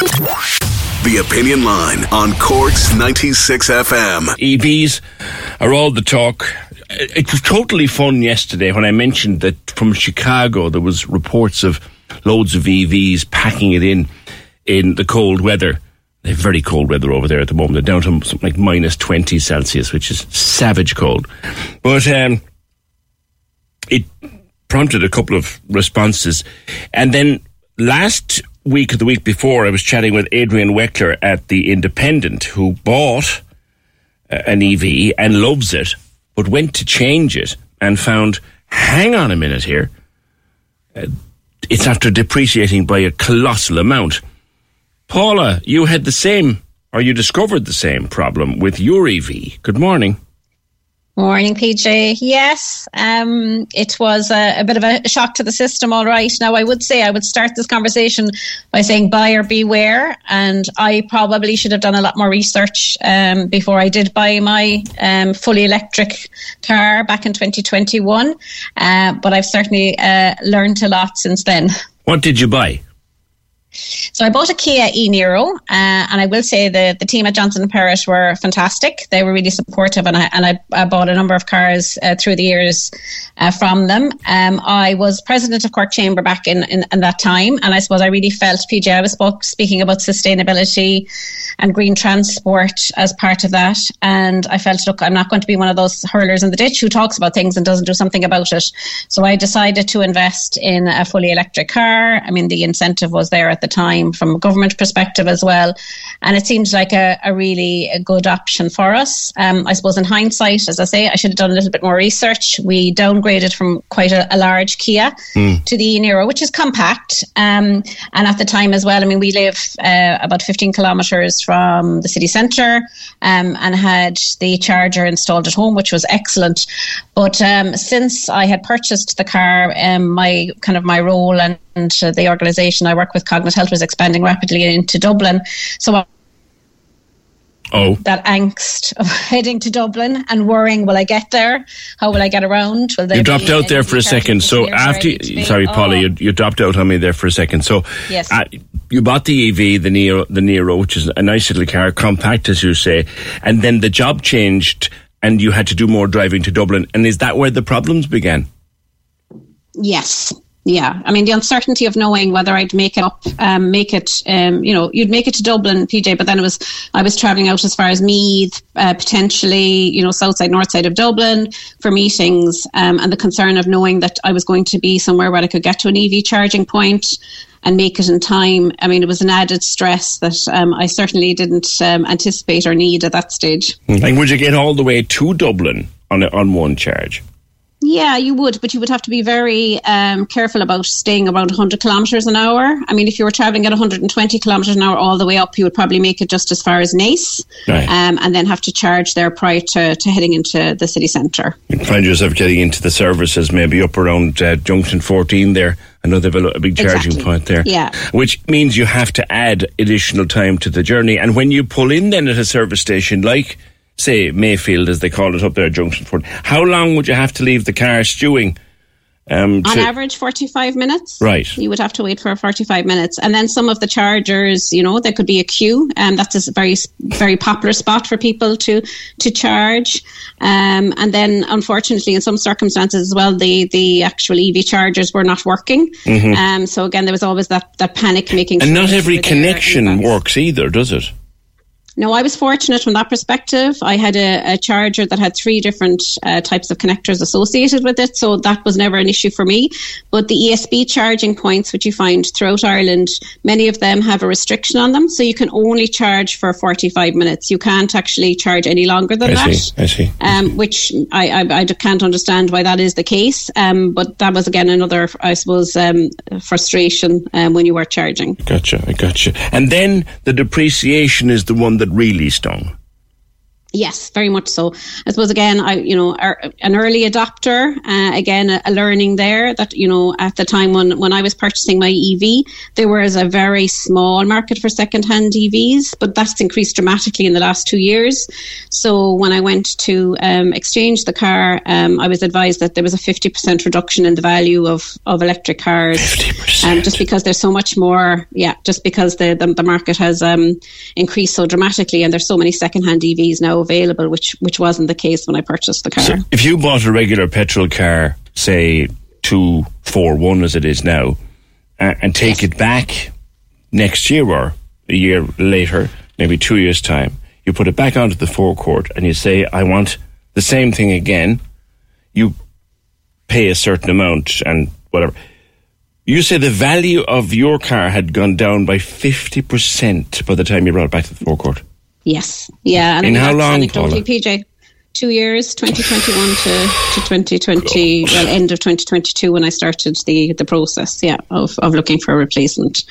The Opinion Line on Cork's 96 FM. EVs are all the talk. It was totally fun yesterday when I mentioned that from Chicago there was reports of loads of EVs packing it in the cold weather. They have very cold weather over there at the moment. They're down to something like minus 20 Celsius, which is savage cold. But it prompted a couple of responses. And then last week, or the week before, I was chatting with Adrian Weckler at The Independent, who bought an EV and loves it, but went to change it and found, hang on a minute here, it's after depreciating by a colossal amount. Paula, you had the same, or you discovered the same problem with your EV. Good morning. Morning, PJ. Yes, it was a bit of a shock to the system, all right. Now, I would start this conversation by saying buyer beware, and I probably should have done a lot more research before I did buy my fully electric car back in 2021, but I've certainly learned a lot since then. What did you buy? So I bought a Kia e-Niro, and I will say the team at Johnson and Parish were fantastic. They were really supportive, and I bought a number of cars through the years from them. I was president of Cork Chamber back in that time, and I suppose I really felt, PJ, I was speaking about sustainability and green transport as part of that, and I felt, look, I'm not going to be one of those hurlers in the ditch who talks about things and doesn't do something about it. So I decided to invest in a fully electric car. I mean, the incentive was there at the time from a government perspective as well, and it seems like a really good option for us. I suppose in hindsight, as I say, I should have done a little bit more research. We downgraded from quite a large Kia to the e-Niro, which is compact, and at the time as well, I mean, we live about 15 kilometres from the city centre, and had the charger installed at home, which was excellent. But since I had purchased the car, my role and the organisation I work with, Cognitive Health, was expanding rapidly into Dublin. So that angst of heading to Dublin and worrying, will I get there? How will I get around? You dropped out there for a second. So after, sorry, Polly, you dropped out on me there for a second. So yes. You bought the EV, the Niro, which is a nice little car, compact, as you say, and then the job changed and you had to do more driving to Dublin. And is that where the problems began? Yes. Yeah, I mean, the uncertainty of knowing whether I'd you'd make it to Dublin, PJ, but then I was travelling out as far as Meath, potentially, south side, north side of Dublin for meetings, and the concern of knowing that I was going to be somewhere where I could get to an EV charging point and make it in time. I mean, it was an added stress that I certainly didn't anticipate or need at that stage. And would you get all the way to Dublin on one charge? Yeah, you would, but you would have to be very careful about staying around 100 kilometres an hour. I mean, if you were travelling at 120 kilometres an hour all the way up, you would probably make it just as far as Naas, right, and then have to charge there prior to heading into the city centre. You'd find yourself getting into the services maybe up around Junction 14 there, another big charging point there, yeah, which means you have to add additional time to the journey. And when you pull in then at a service station like, say, Mayfield, as they call it up there, Junction 4. How long would you have to leave the car stewing? On average, 45 minutes. Right. You would have to wait for 45 minutes. And then some of the chargers, there could be a queue. That's a very, very popular spot for people to charge. And then, unfortunately, in some circumstances as well, the actual EV chargers were not working. Mm-hmm. So, again, there was always that panic making. And not every connection works either, does it? No, I was fortunate from that perspective. I had a charger that had three different types of connectors associated with it, so that was never an issue for me. But the ESB charging points, which you find throughout Ireland, many of them have a restriction on them, so you can only charge for 45 minutes. You can't actually charge any longer than that. I see. Which I can't understand why that is the case, but that was, again, another, I suppose, frustration when you were charging. Gotcha. And then the depreciation is the one that really stung. Yes, very much so. I suppose, again, an early adopter, again, a learning there that, at the time when I was purchasing my EV, there was a very small market for second-hand EVs, but that's increased dramatically in the last 2 years. So when I went to exchange the car, I was advised that there was a 50% reduction in the value of electric cars. 50%. Just because there's so much more, just because the market has increased so dramatically and there's so many second-hand EVs now available, which wasn't the case when I purchased the car. So if you bought a regular petrol car, say 241 as it is now, and take it back next year or a year later, maybe 2 years' time, you put it back onto the forecourt and you say, I want the same thing again, you pay a certain amount and whatever. You say the value of your car had gone down by 50% by the time you brought it back to the forecourt. Yes. Yeah. And in how long, Paula? PJ, 2 years, 2021 to 2020, end of 2022 when I started the process, of looking for a replacement.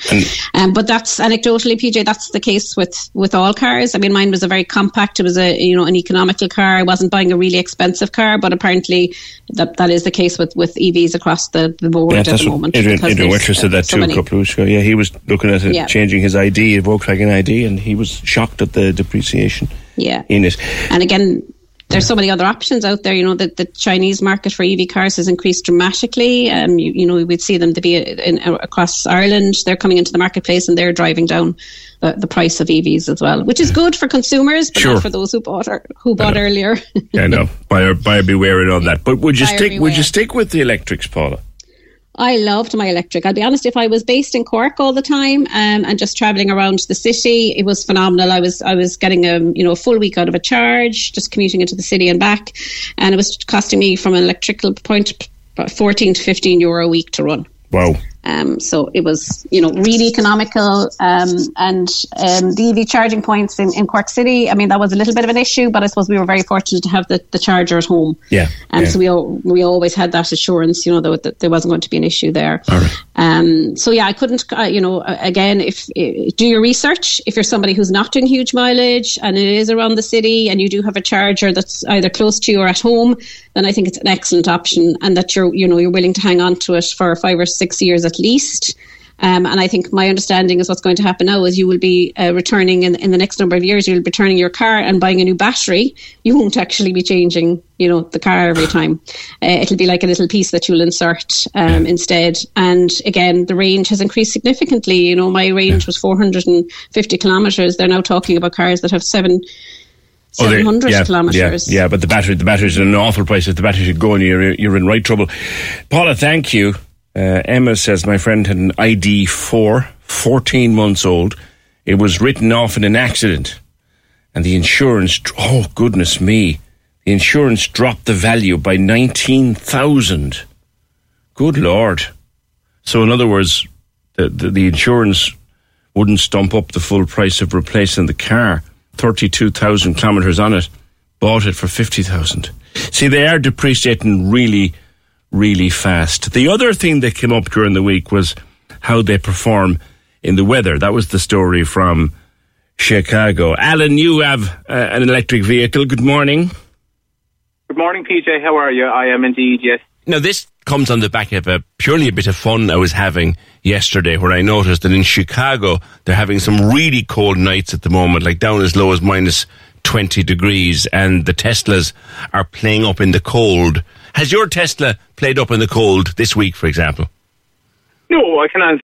But that's anecdotally, PJ, that's the case with all cars. I mean, mine was a very compact, it was an economical car. I wasn't buying a really expensive car, but apparently that is the case with EVs across the board at the moment. Adrian Weckler said that too a couple of weeks ago. Yeah, he was looking at changing his ID, Volkswagen ID, and he was shocked at the depreciation in it. And again, there's so many other options out there. The Chinese market for EV cars has increased dramatically. We'd see them to be across Ireland. They're coming into the marketplace and they're driving down the price of EVs as well, which is good for consumers, but not for those who bought earlier. I know. Buyer beware and all that. But would you stick with the electrics, Paula? I loved my electric. I'll be honest, if I was based in Cork all the time and just travelling around the city, it was phenomenal. I was getting a full week out of a charge, just commuting into the city and back. And it was costing me, from an electrical point, about 14 to 15 euro a week to run. Wow. So it was, really economical. And the EV charging points in Cork City, I mean, that was a little bit of an issue, but I suppose we were very fortunate to have the charger at home. Yeah. And so we always had that assurance, that there wasn't going to be an issue there. All right. I couldn't, again, if do your research. If you're somebody who's not doing huge mileage and it is around the city and you do have a charger that's either close to you or at home, then I think it's an excellent option, and that you're willing to hang on to it for 5 or 6 years at least. And I think my understanding is what's going to happen now is you will be returning in the next number of years, you'll be turning your car and buying a new battery. You won't actually be changing, the car every time. It'll be like a little piece that you'll insert instead. And again, the range has increased significantly. My range was 450 kilometres. They're now talking about cars that have 700 kilometres. Yeah, but the battery's at an awful price. If the battery should go and you're in right trouble. Paula, thank you. Emma says, my friend had an ID4, 14 months old. It was written off in an accident. And the insurance, oh goodness me, the insurance dropped the value by 19,000. Good Lord. So in other words, the insurance wouldn't stump up the full price of replacing the car. 32,000 kilometres on it. Bought it for 50,000. See, they are depreciating really fast. The other thing that came up during the week was how they perform in the weather. That was the story from Chicago. Allen, you have an electric vehicle. Good morning. Good morning, PJ. How are you? I am indeed, yes. Now, this comes on the back of purely a bit of fun I was having yesterday, where I noticed that in Chicago, they're having some really cold nights at the moment, like down as low as minus 20 degrees, and the Teslas are playing up in the cold. Has your Tesla played up in the cold this week, for example? No, I can't.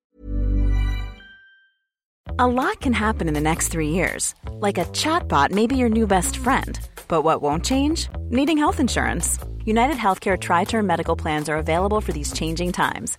A lot can happen in the next 3 years. Like a chatbot may be your new best friend. But what won't change? Needing health insurance. United Healthcare Tri-Term Medical Plans are available for these changing times.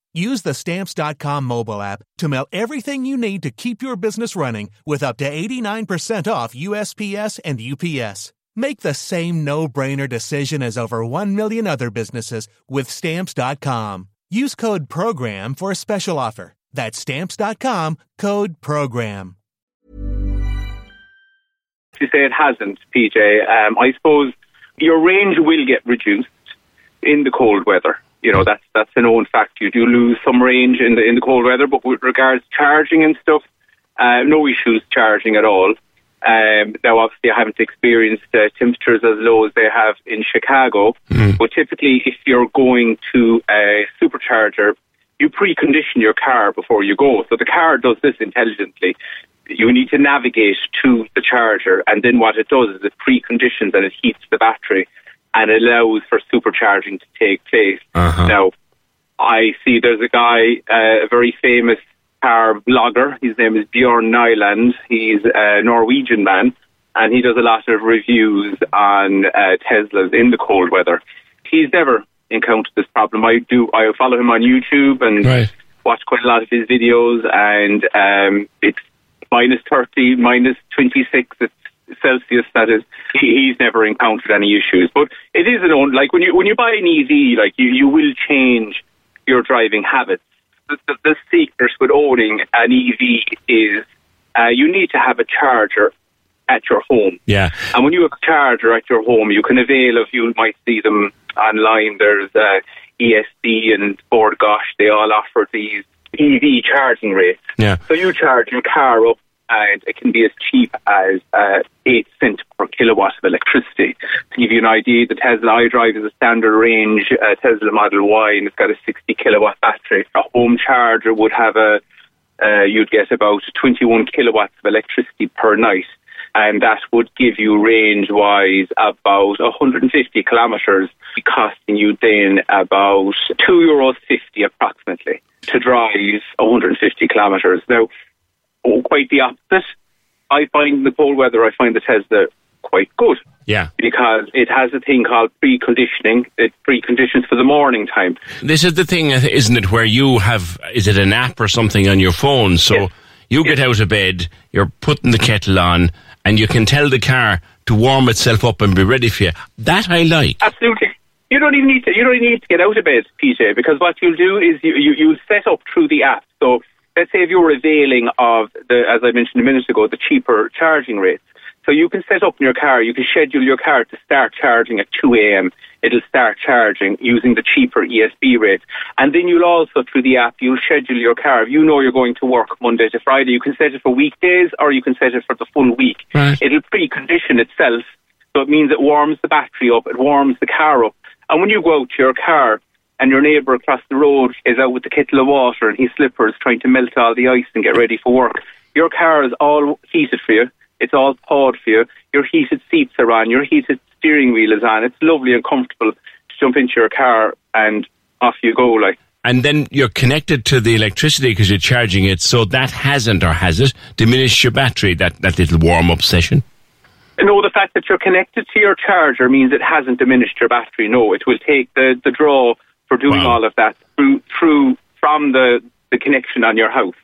Use the Stamps.com mobile app to mail everything you need to keep your business running with up to 89% off USPS and UPS. Make the same no-brainer decision as over 1 million other businesses with Stamps.com. Use code PROGRAM for a special offer. That's Stamps.com, code PROGRAM. You say it hasn't, PJ. I suppose your range will get reduced in the cold weather. You know, that's an known fact. You do lose some range in the cold weather, but with regards to charging and stuff, no issues charging at all. Now, obviously, I haven't experienced temperatures as low as they have in Chicago, but typically if you're going to a supercharger, you precondition your car before you go. So the car does this intelligently. You need to navigate to the charger, and then what it does is it preconditions and it heats the battery and allows for supercharging to take place. Uh-huh. Now, I see there's a guy, a very famous car blogger. His name is Bjorn Nyland. He's a Norwegian man, and he does a lot of reviews on Teslas in the cold weather. He's never encountered this problem. I follow him on YouTube and watch quite a lot of his videos, and it's minus 30, minus 26 Celsius, that is. He's never encountered any issues. But it is an own, like when you buy an EV, like you will change your driving habits. The secret with owning an EV is you need to have a charger at your home. Yeah. And when you have a charger at your home, you can avail of, you might see them online, there's ESB and Ford, gosh, they all offer these EV charging rates. Yeah. So you charge your car up and it can be as cheap as 8 cents per kilowatt of electricity. To give you an idea, the Tesla I drive is a standard range Tesla Model Y, and it's got a 60 kilowatt battery. A home charger would have you'd get about 21 kilowatts of electricity per night, and that would give you range-wise about 150 kilometres, costing you then about €2.50 approximately to drive 150 kilometres. Now, quite the opposite. I find the cold weather, I find the Tesla quite good. Yeah. Because it has a thing called preconditioning. It preconditions for the morning time. This is the thing, isn't it, where you have, is it an app or something on your phone? So yes. You get out of bed, you're putting the kettle on, and you can tell the car to warm itself up and be ready for you. That I like. Absolutely. You don't even need to get out of bed, PJ, because what you'll do is you'll set up through the app. So let's say if you were availing of, as I mentioned a minute ago, the cheaper charging rates. So you can set up in your car, you can schedule your car to start charging at 2 a.m. It'll start charging using the cheaper ESB rate. And then you'll also, through the app, you'll schedule your car. If you know you're going to work Monday to Friday, you can set it for weekdays or you can set it for the full week. Right. It'll precondition itself. So it means it warms the battery up, it warms the car up. And when you go out to your car and your neighbour across the road is out with a kettle of water and his slippers trying to melt all the ice and get ready for work, your car is all heated for you. It's all thawed for you. Your heated seats are on. Your heated steering wheel is on. It's lovely and comfortable to jump into your car and off you go. Like. And then you're connected to the electricity because you're charging it, so that hasn't, or has it, diminished your battery, that little warm-up session? No, the fact that you're connected to your charger means it hasn't diminished your battery. No, it will take the draw for doing all of that through from the connection on your house.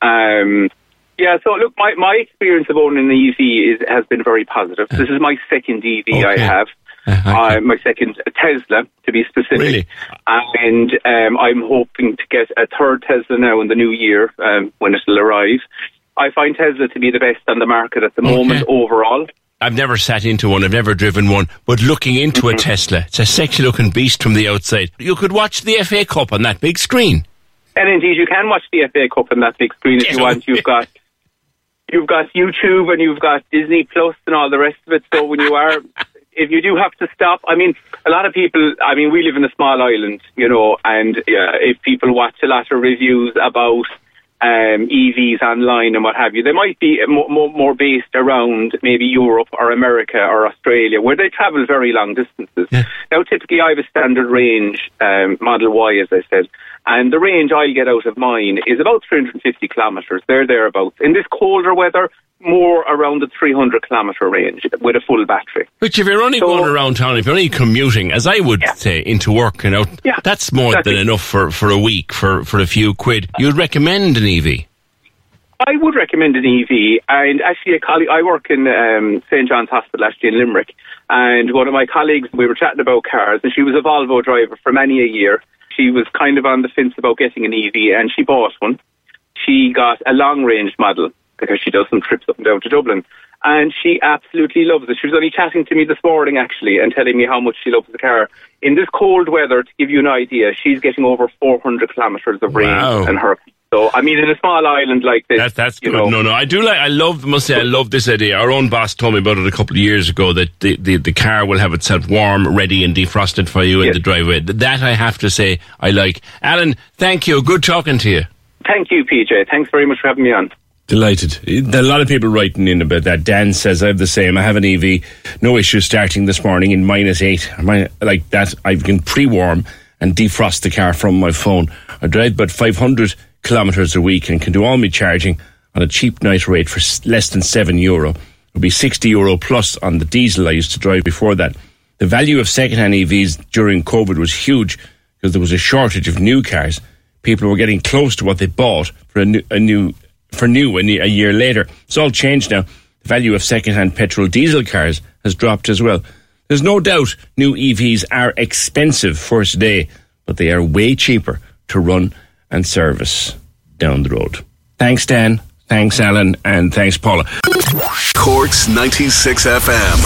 Mm. Yeah, so look, my experience of owning an EV has been very positive. This is my second EV I have. Okay. My second Tesla, to be specific. Really? And I'm hoping to get a third Tesla now in the new year when it'll arrive. I find Tesla to be the best on the market at the moment overall. I've never sat into one, I've never driven one, but looking into a Tesla, it's a sexy looking beast from the outside. You could watch the FA Cup on that big screen. And indeed you can watch the FA Cup on that big screen if you want. You've got YouTube and you've got Disney Plus and all the rest of it, so when you are, if you do have to stop, I mean, a lot of people, I mean, we live in a small island, you know, and if people watch a lot of reviews about EVs online and what have you. They might be more based around maybe Europe or America or Australia, where they travel very long distances. Yeah. Now, typically, I have a standard range, Model Y, as I said, and the range I'll get out of mine is about 350 kilometres, thereabouts. In this colder weather, more around the 300 kilometre range with a full battery. Which, if you're only going around town, if you're only commuting, as I would say, into work and out, that's more than enough for a week, for a few quid. You'd recommend an EV? I would recommend an EV. And actually, a colleague, I work in St. John's Hospital, actually in Limerick, and one of my colleagues, we were chatting about cars, and she was a Volvo driver for many a year. She was kind of on the fence about getting an EV, and she bought one. She got a long-range model, because she does some trips up and down to Dublin. And she absolutely loves it. She was only chatting to me this morning, actually, and telling me how much she loves the car. In this cold weather, to give you an idea, she's getting over 400 kilometres of range in her. So, I mean, in a small island like this... That's good. Know. No, I love this idea. Our own boss told me about it a couple of years ago, that the car will have itself warm, ready and defrosted for you in the driveway. That, I have to say, I like. Alan, thank you. Good talking to you. Thank you, PJ. Thanks very much for having me on. Delighted. A lot of people writing in about that. Dan says, I have the same. I have an EV. No issue starting this morning in -8. Like that, I can pre-warm and defrost the car from my phone. I drive about 500 kilometres a week and can do all my charging on a cheap night rate for less than €7. It would be €60 plus on the diesel I used to drive before that. The value of second-hand EVs during COVID was huge because there was a shortage of new cars. People were getting close to what they bought for a year later. It's all changed now. The value of second-hand petrol diesel cars has dropped as well. There's no doubt new EVs are expensive first day, but they are way cheaper to run and service down the road. Thanks, Dan. Thanks, Alan. And thanks, Paula. Cork's 96 FM.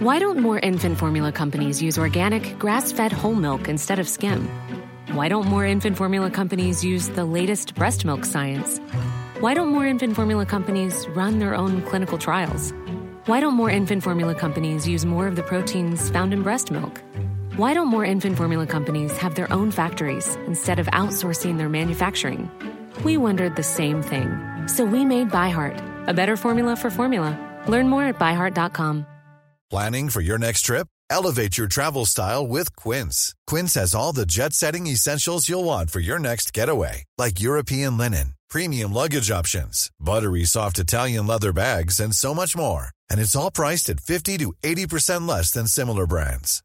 Why don't more infant formula companies use organic, grass-fed whole milk instead of skim? Why don't more infant formula companies use the latest breast milk science? Why don't more infant formula companies run their own clinical trials? Why don't more infant formula companies use more of the proteins found in breast milk? Why don't more infant formula companies have their own factories instead of outsourcing their manufacturing? We wondered the same thing. So we made ByHeart, a better formula for formula. Learn more at byheart.com. Planning for your next trip? Elevate your travel style with Quince. Quince has all the jet-setting essentials you'll want for your next getaway, like European linen, premium luggage options, buttery soft Italian leather bags, and so much more. And it's all priced at 50 to 80% less than similar brands.